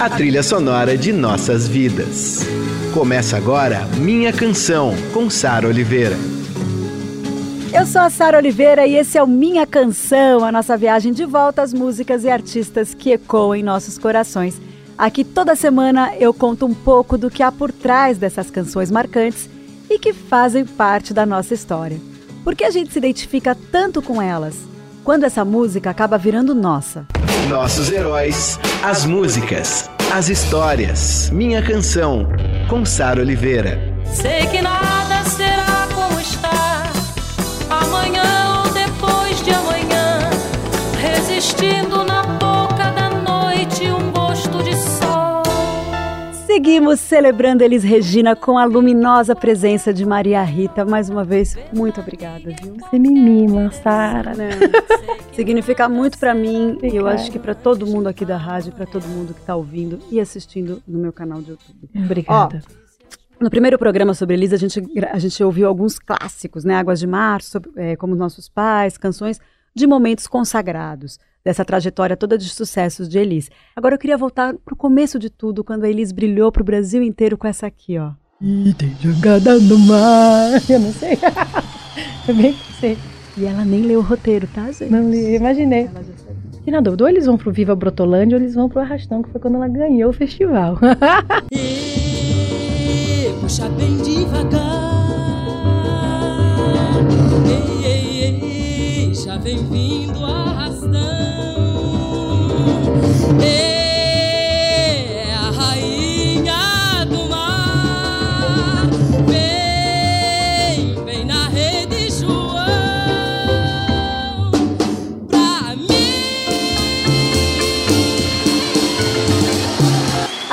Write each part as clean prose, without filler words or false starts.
a trilha sonora de nossas vidas. Começa agora Minha Canção, com Sara Oliveira. Eu sou a Sara Oliveira e esse é o Minha Canção, a nossa viagem de volta às músicas e artistas que ecoam em nossos corações. Aqui toda semana eu conto um pouco do que há por trás dessas canções marcantes e que fazem parte da nossa história. Por que a gente se identifica tanto com elas? Quando essa música acaba virando nossa? Nossos heróis, as músicas, as histórias. Minha Canção, com Sara Oliveira. Sei que nada será como está, amanhã ou depois de amanhã, resistindo na boca da noite um gosto de sol. Seguimos celebrando Elis Regina com a luminosa presença de Maria Rita. Mais uma vez, muito obrigada, viu? Você me mima, Sara, né? Significa muito pra mim, e eu acho que pra todo mundo aqui da rádio, pra todo mundo que tá ouvindo e assistindo no meu canal de YouTube. Obrigada. Ó, no primeiro programa sobre Elis, a gente ouviu alguns clássicos, né? Águas de Março, Como Nossos Pais, canções de momentos consagrados dessa trajetória toda de sucessos de Elis. Agora eu queria voltar pro começo de tudo, quando a Elis brilhou pro Brasil inteiro com essa aqui, ó. E tem jogada no mar. Eu não sei. Eu bem que sei. E ela nem leu o roteiro, tá, gente? Não li, imaginei. E na dúvida, ou eles vão pro Viva Brotolândia ou eles vão pro Arrastão, que foi quando ela ganhou o festival. E puxa bem devagar. E já vem vindo Arrastão. E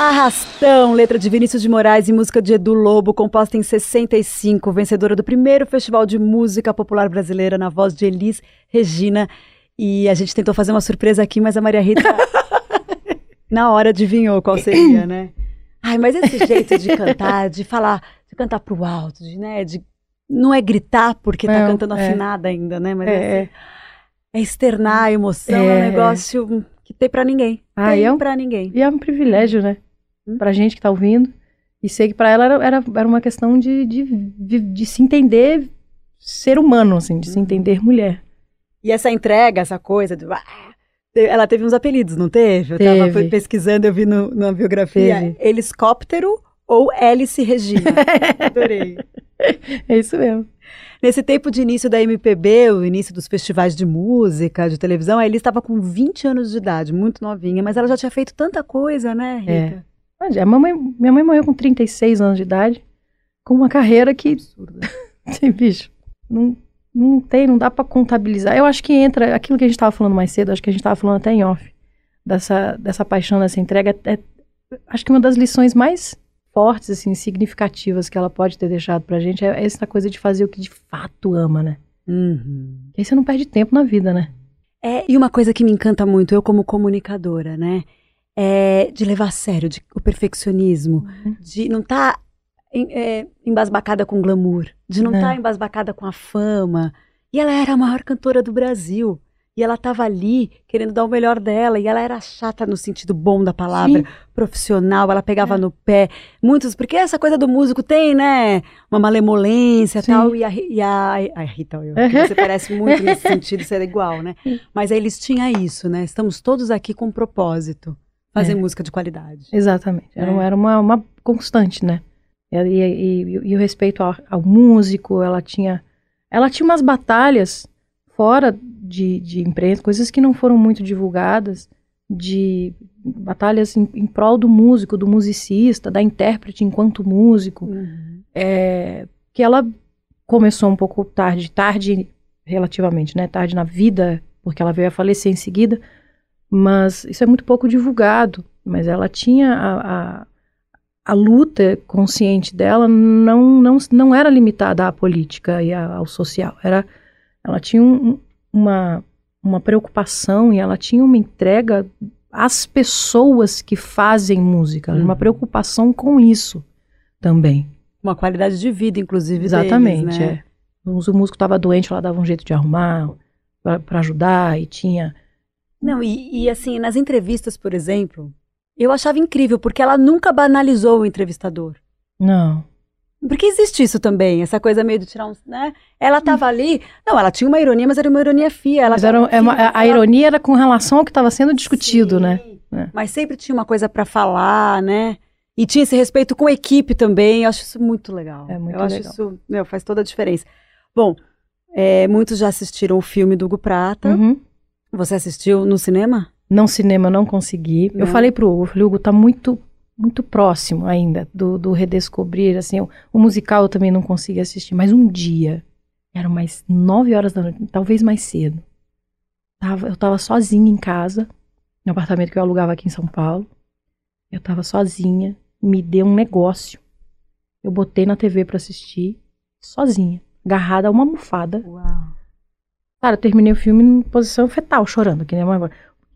Arrastão, letra de Vinícius de Moraes e música de Edu Lobo, composta em 65, vencedora do primeiro Festival de Música Popular Brasileira, na voz de Elis Regina. E a gente tentou fazer uma surpresa aqui, mas a Maria Rita, na hora, adivinhou qual seria, né? Ai, mas esse jeito de cantar, de falar, de cantar pro alto, né? Não é gritar porque tá cantando afinada ainda, né? Mas é externar a emoção, é um negócio que tem pra ninguém. Ah, tem pra ninguém. E é um privilégio, né? Pra gente que tá ouvindo, e sei que pra ela era uma questão de se entender ser humano, assim, de se entender mulher. E essa entrega, essa coisa, ela teve uns apelidos, não teve? Eu tava pesquisando, eu vi na biografia, Eliscóptero ou Hélice Regina, adorei. É isso mesmo. Nesse tempo de início da MPB, o início dos festivais de música, de televisão, a Elis estava com 20 anos de idade, muito novinha, mas ela já tinha feito tanta coisa, né, Rita? É. Minha mãe morreu com 36 anos de idade, com uma carreira que... Absurda. Bicho, não dá pra contabilizar. Eu acho que entra aquilo que a gente tava falando mais cedo, acho que a gente tava falando até em off, dessa paixão, dessa entrega. Acho que uma das lições mais fortes, assim, significativas que ela pode ter deixado pra gente é essa coisa de fazer o que de fato ama, né? Uhum. E aí você não perde tempo na vida, né? E uma coisa que me encanta muito, eu como comunicadora, né? De levar a sério, o perfeccionismo, de não estar embasbacada com glamour, de não estar embasbacada com a fama. E ela era a maior cantora do Brasil. E ela estava ali querendo dar o melhor dela. E ela era chata no sentido bom da palavra, profissional. Ela pegava no pé. Porque essa coisa do músico tem, né? Uma malemolência e tal. E a Rita, você parece muito nesse sentido, você era igual, né? Mas aí eles tinham isso, né? Estamos todos aqui com um propósito. Fazer música de qualidade. Exatamente. Era uma constante, né? E o respeito ao músico, ela tinha umas batalhas fora de imprensa, coisas que não foram muito divulgadas, de batalhas em prol do músico, do musicista, da intérprete enquanto músico, que ela começou um pouco tarde relativamente, né? Tarde na vida, porque ela veio a falecer em seguida. Mas isso é muito pouco divulgado, mas ela tinha a luta consciente dela, não era limitada à política e ao social, ela tinha uma preocupação e ela tinha uma entrega às pessoas que fazem música, uma preocupação com isso também. Uma qualidade de vida, inclusive, exatamente, deles, né? O músico estava doente, ela dava um jeito de arrumar, para ajudar, e tinha... Não, e assim, nas entrevistas, por exemplo, Eu achava incrível, porque ela nunca banalizou o entrevistador. Não. Porque existe isso também, essa coisa meio de tirar um... Né? Ela estava ali... Não, ela tinha uma ironia, mas era uma ironia fia. Ela a ironia era com relação ao que estava sendo discutido, sim, né? É. Mas sempre tinha uma coisa para falar, né? E tinha esse respeito com a equipe também. Eu acho isso muito legal. É muito legal. Eu acho isso... Meu, faz toda a diferença. Bom, muitos já assistiram o filme do Hugo Prata. Uhum. Você assistiu no cinema? Não, cinema não consegui. Não. Eu falei pro Hugo, tá muito... muito próximo ainda do redescobrir, assim, o musical eu também não consegui assistir, mas um dia, eram mais 9 horas da noite, talvez mais cedo, eu tava sozinha em casa, no apartamento que eu alugava aqui em São Paulo, eu tava sozinha, me deu um negócio, eu botei na TV pra assistir, sozinha, agarrada a uma almofada. Uau. Cara, eu terminei o filme em posição fetal, chorando, que nem uma...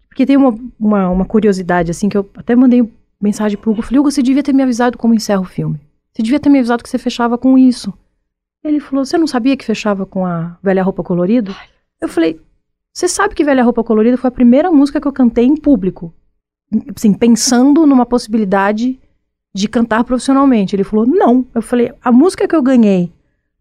Porque tem uma curiosidade, assim, que eu até mandei mensagem pro Hugo, falei, Hugo, você devia ter me avisado como encerra o filme. Você devia ter me avisado que você fechava com isso. Ele falou, você não sabia que fechava com a Velha Roupa Colorida? Ai. Eu falei, você sabe que Velha Roupa Colorida foi a primeira música que eu cantei em público. Assim, pensando numa possibilidade de cantar profissionalmente. Ele falou, não. Eu falei, a música que eu ganhei,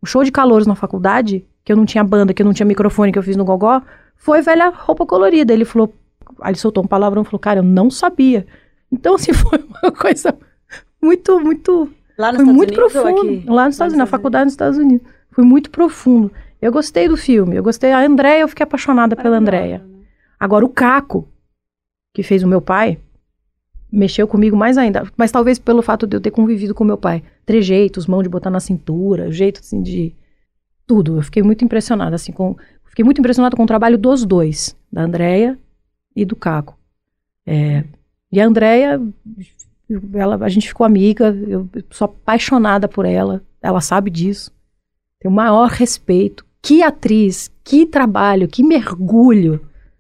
o show de calouros na faculdade, que eu não tinha banda, que eu não tinha microfone, que eu fiz no Gogó, foi Velha Roupa Colorida. Ele falou, aí ele soltou um palavrão e falou, cara, eu não sabia. Então, assim, foi uma coisa muito, muito... Lá nos Estados Unidos? Foi muito profundo. Lá nos Estados Unidos, na faculdade nos Estados Unidos. Foi muito profundo. Eu gostei do filme, eu gostei. A Andréia, eu fiquei apaixonada pela Andréia. Né? Agora, o Caco, que fez o meu pai, mexeu comigo mais ainda. Mas talvez pelo fato de eu ter convivido com o meu pai. Trejeitos, mão de botar na cintura, o jeito, assim, de... Tudo. Eu fiquei muito impressionada, assim, com... Fiquei muito impressionada com o trabalho dos dois. Da Andréia e do Caco. E a Andréia, a gente ficou amiga, eu sou apaixonada por ela, ela sabe disso. Tenho o maior respeito. Que atriz, que trabalho, que mergulho.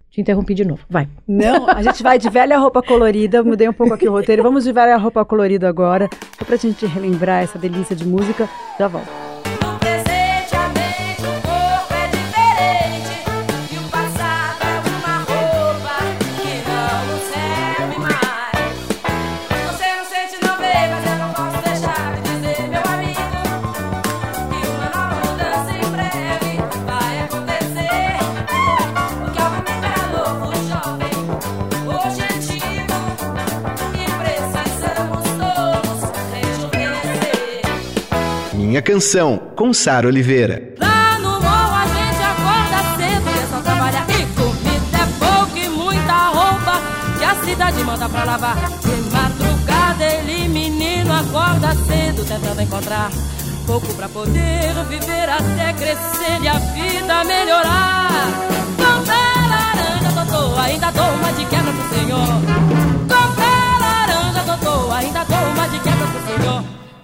Te interrompi de novo, vai. Não, a gente vai de Velha Roupa Colorida, mudei um pouco aqui o roteiro, vamos de Velha Roupa Colorida agora, só pra gente relembrar essa delícia de música, já volto. Minha Canção, com Sara Oliveira. Lá no morro a gente acorda cedo, que é só trabalhar e comida é pouco e muita roupa que a cidade manda pra lavar. De madrugada ele, menino, acorda cedo, tentando encontrar pouco pra poder viver até crescer e a vida melhorar. Comprei laranja, doutor, ainda dou uma de quebra pro senhor. Comprei laranja, doutor, ainda dou uma de quebra pro senhor.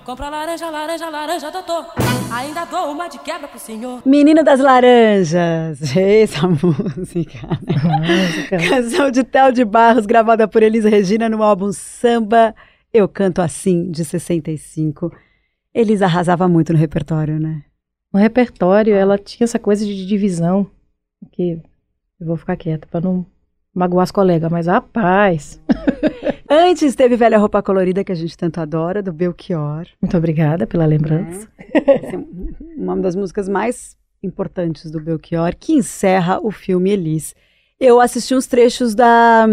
Compra laranja, laranja, laranja, doutor. Ainda dou uma de quebra pro senhor. Menina das Laranjas. Essa música, né? Canção de Théo de Barros, gravada por Elis Regina no álbum Samba Eu Canto Assim, de 65. Elis arrasava muito no repertório, né? No repertório, ela tinha essa coisa de divisão. Que eu vou ficar quieta pra não magoar as colegas, mas rapaz... Antes teve Velha Roupa Colorida, que a gente tanto adora, do Belchior. Muito obrigada pela lembrança. Uma das músicas mais importantes do Belchior, que encerra o filme Elis. Eu assisti uns trechos da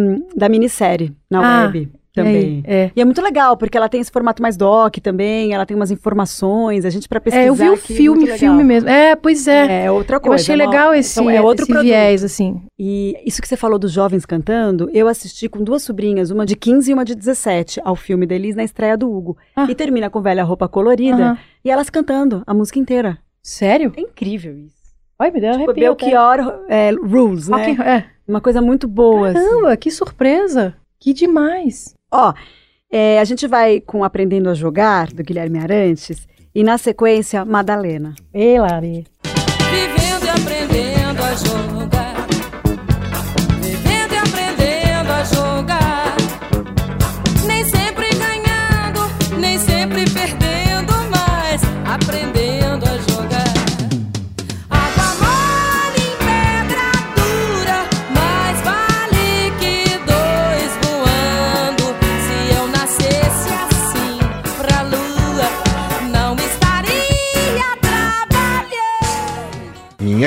minissérie na web também. E é muito legal, porque ela tem esse formato mais doc também, ela tem umas informações, a gente pra pesquisar. Eu vi o filme mesmo. Pois é. É outra coisa. Eu achei legal esse, então, outro esse viés, assim. E isso que você falou dos jovens cantando, eu assisti com 2 sobrinhas, uma de 15 e uma de 17, ao filme da Elis na estreia do Hugo. E termina com Velha Roupa Colorida, e elas cantando a música inteira. Sério? É incrível isso. Ai, me deu tipo, arrepio. Belchior Rules, né? Uma coisa muito boa. Caramba, assim. Que surpresa. Que demais. A gente vai com Aprendendo a Jogar, do Guilherme Arantes, e na sequência, Madalena. Ei, Lari. Vivendo e aprendendo a jogar. Vivendo e aprendendo a jogar. Nem sempre ganhando, nem sempre perdendo, mas aprendendo a jogar. Água mole em pedra dura, mais vale que dois voando. Se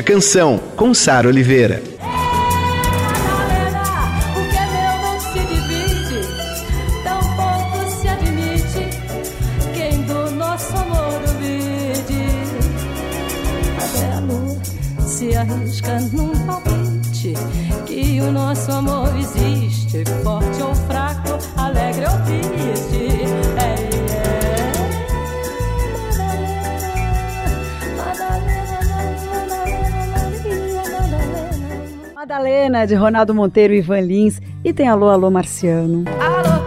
Canção, com Sara Oliveira. Arrisca num palpite que o nosso amor existe, forte ou fraco, alegre ou triste. Madalena, de Ronaldo Monteiro e Ivan Lins, e tem Alô, Alô Marciano. Alô,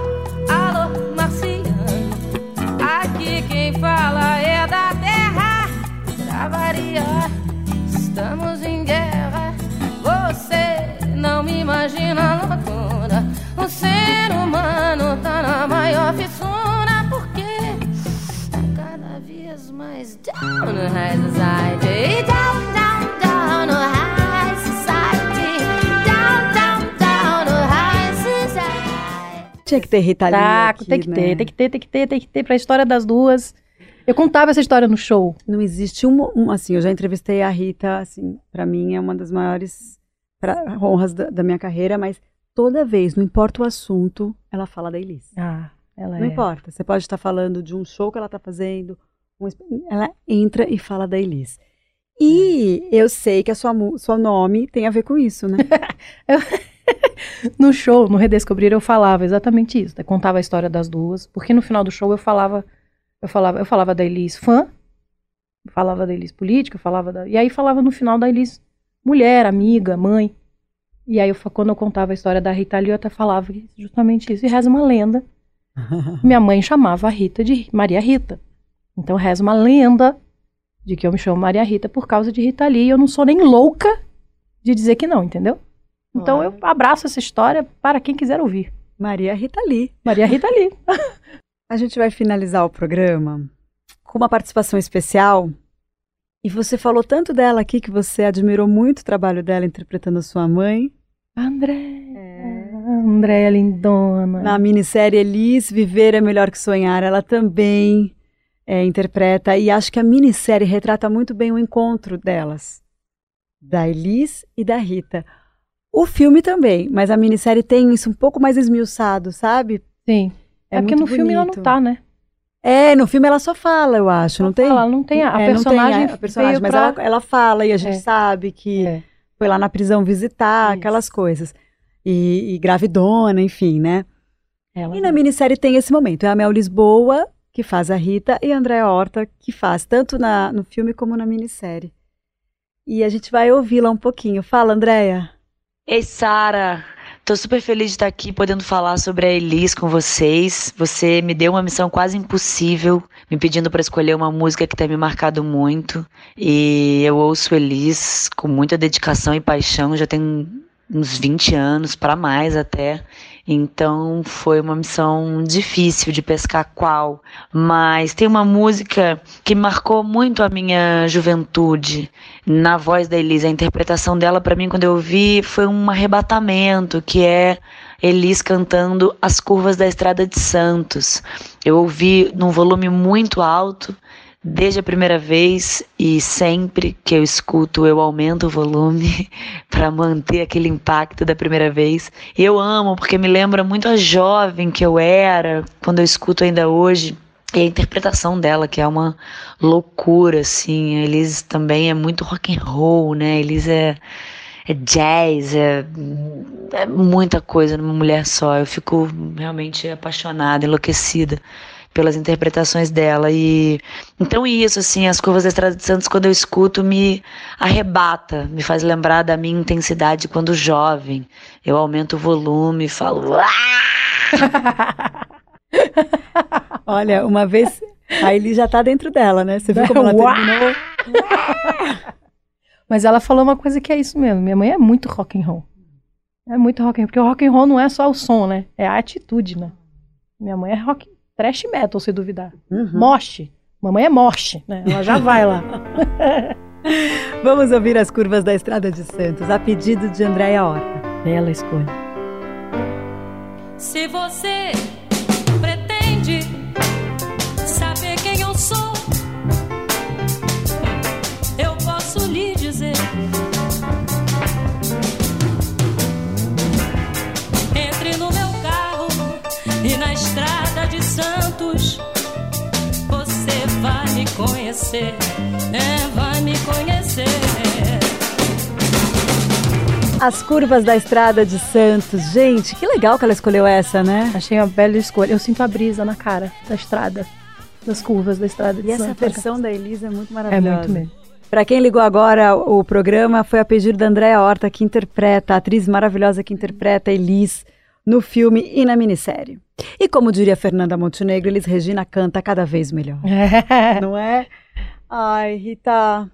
Alô Marciano, aqui quem fala é da terra, pra variar. Estamos em guerra, você não me imagina a loucura. O ser humano tá na maior fissura, porque tá cada vez mais down no high society. Down, down, down no high society. Down, down, down no high society. Tinha que ter Rita Lee. Tá, tem que né? ter, tem que ter, tem que ter, tem que ter pra história das duas. Eu contava essa história no show. Não existe assim, eu já entrevistei a Rita, assim, pra mim é uma das maiores honras da minha carreira, mas toda vez, não importa o assunto, ela fala da Elis. Ah, ela não importa, você pode estar falando de um show que ela tá fazendo, ela entra e fala da Elis. E eu sei que a sua nome tem a ver com isso, né? No show, no Redescobrir, eu falava exatamente isso, eu contava a história das duas, porque no final do show eu falava da Elis fã, falava da Elis política, e aí falava no final da Elis mulher, amiga, mãe. E aí, quando eu contava a história da Rita Lee, eu até falava justamente isso. E reza uma lenda. Minha mãe chamava a Rita de Maria Rita. Então reza uma lenda de que eu me chamo Maria Rita por causa de Rita Lee. E eu não sou nem louca de dizer que não, entendeu? Então Eu abraço essa história para quem quiser ouvir. Maria Rita Lee. Maria Rita Lee. A gente vai finalizar o programa com uma participação especial. E você falou tanto dela aqui que você admirou muito o trabalho dela interpretando a sua mãe. Andréa lindona. Na minissérie Elis, Viver é Melhor que Sonhar, ela também interpreta. E acho que a minissérie retrata muito bem o encontro delas, da Elis e da Rita. O filme também, mas a minissérie tem isso um pouco mais esmiuçado, sabe? Sim. É porque no filme ela não tá, né? É, no filme ela só fala, eu acho, não tem? Ela não tem a personagem. A personagem, mas ela fala e a gente sabe que foi lá na prisão visitar, aquelas coisas. E gravidona, enfim, né? E na minissérie tem esse momento. É a Mel Lisboa, que faz a Rita, e a Andréia Horta, que faz tanto no filme como na minissérie. E a gente vai ouvi-la um pouquinho. Fala, Andréia. Ei, Sara. Estou super feliz de estar aqui podendo falar sobre a Elis com vocês. Você me deu uma missão quase impossível, me pedindo para escolher uma música que tem me marcado muito. E eu ouço Elis com muita dedicação e paixão, já tem uns 20 anos, para mais até. Então foi uma missão difícil de pescar qual. Mas tem uma música que marcou muito a minha juventude. Na voz da Elis, a interpretação dela para mim quando eu vi foi um arrebatamento, que é Elis cantando As Curvas da Estrada de Santos. Eu ouvi num volume muito alto, desde a primeira vez, e sempre que eu escuto eu aumento o volume para manter aquele impacto da primeira vez. Eu amo porque me lembra muito a jovem que eu era quando eu escuto ainda hoje. E a interpretação dela, que é uma loucura, assim. A Elis também é muito rock and roll, né? A Elis é jazz, é muita coisa numa mulher só. Eu fico realmente apaixonada, enlouquecida pelas interpretações dela. E então isso, assim, As Curvas da Estrada de Santos, quando eu escuto, me arrebata, me faz lembrar da minha intensidade quando jovem. Eu aumento o volume e falo... Olha, uma vez a Elis já tá dentro dela, né? Você viu como ela terminou? Mas ela falou uma coisa que é isso mesmo. Minha mãe é muito rock and roll. É muito rock and roll, porque o rock and roll não é só o som, né? É a atitude, né? Minha mãe é rock, trash metal, se duvidar. Uhum. Moche. Mamãe é moche, né? Ela já vai lá. Vamos ouvir As Curvas da Estrada de Santos, a pedido de Andréia Horta. Bela escolha. Se você saber quem eu sou, eu posso lhe dizer. e na estrada de Santos você vai me conhecer, vai me conhecer. As Curvas da Estrada de Santos. Gente, que legal que ela escolheu essa, né? Achei uma bela escolha. Eu sinto a brisa na cara da estrada, das curvas da estrada de Santos. E essa versão da Elis é muito maravilhosa. É muito mesmo. Para quem ligou agora o programa, foi a pedido da Andréa Horta, que interpreta, a atriz maravilhosa que interpreta Elis no filme e na minissérie. E como diria Fernanda Montenegro, Elis Regina canta cada vez melhor. Não é? Ai, Rita,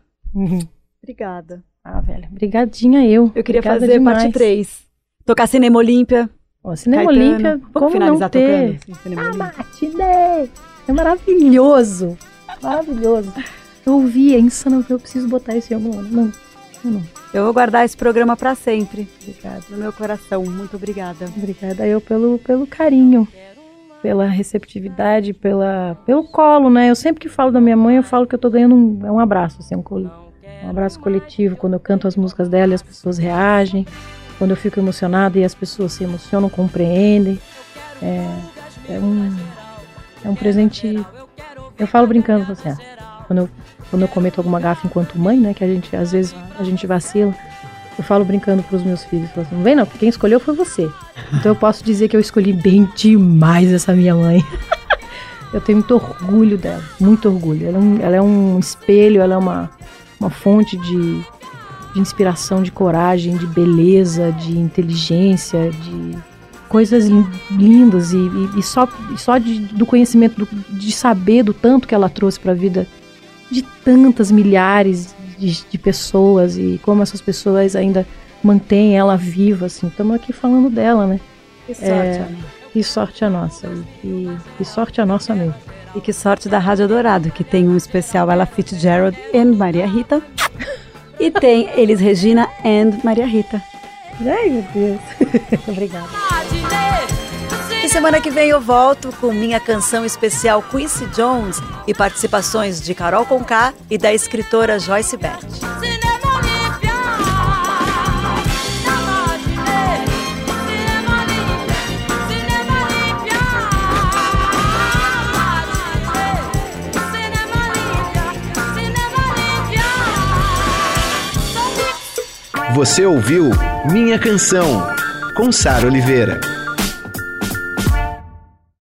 obrigada. Ah, velho, brigadinha eu. Eu queria obrigada fazer demais. Parte 3. Tocar Cinema Olímpia. Oh, Cinema Olímpia, como finalizar não ter? Tocando, Cinema Olímpia. Matinê. É maravilhoso. Maravilhoso. Eu ouvi, é insano, eu preciso botar esse filme. Não. Eu vou guardar esse programa pra sempre. Obrigada. No meu coração, muito obrigada. Obrigada eu pelo carinho, pela receptividade, pelo colo, né? Eu sempre que falo da minha mãe, eu falo que eu tô ganhando um abraço, assim, um abraço coletivo, quando eu canto as músicas dela e as pessoas reagem, quando eu fico emocionada e as pessoas se emocionam, compreendem, é um presente. Eu falo brincando com você, quando eu cometo alguma gafe enquanto mãe, né, que a gente, às vezes a gente vacila, eu falo brincando pros meus filhos, falo assim, não vem não, quem escolheu foi você, então eu posso dizer que eu escolhi bem demais essa minha mãe. Eu tenho muito orgulho dela, muito orgulho, ela é um espelho, ela é uma fonte de inspiração, de coragem, de beleza, de inteligência, de coisas lindas e só do conhecimento, de saber do tanto que ela trouxe para a vida de tantas milhares de pessoas e como essas pessoas ainda mantêm ela viva, assim, estamos aqui falando dela, né? Que sorte, que sorte a nossa, que sorte a nossa mesmo. E que sorte da Rádio Dourado, que tem um especial Ella Fitzgerald and Maria Rita. E tem Elis Regina and Maria Rita. Ai, meu Deus. Obrigada. E semana que vem eu volto com minha canção especial Quincy Jones e participações de Carol Conká e da escritora Joyce Bert. Você ouviu Minha Canção, com Sara Oliveira.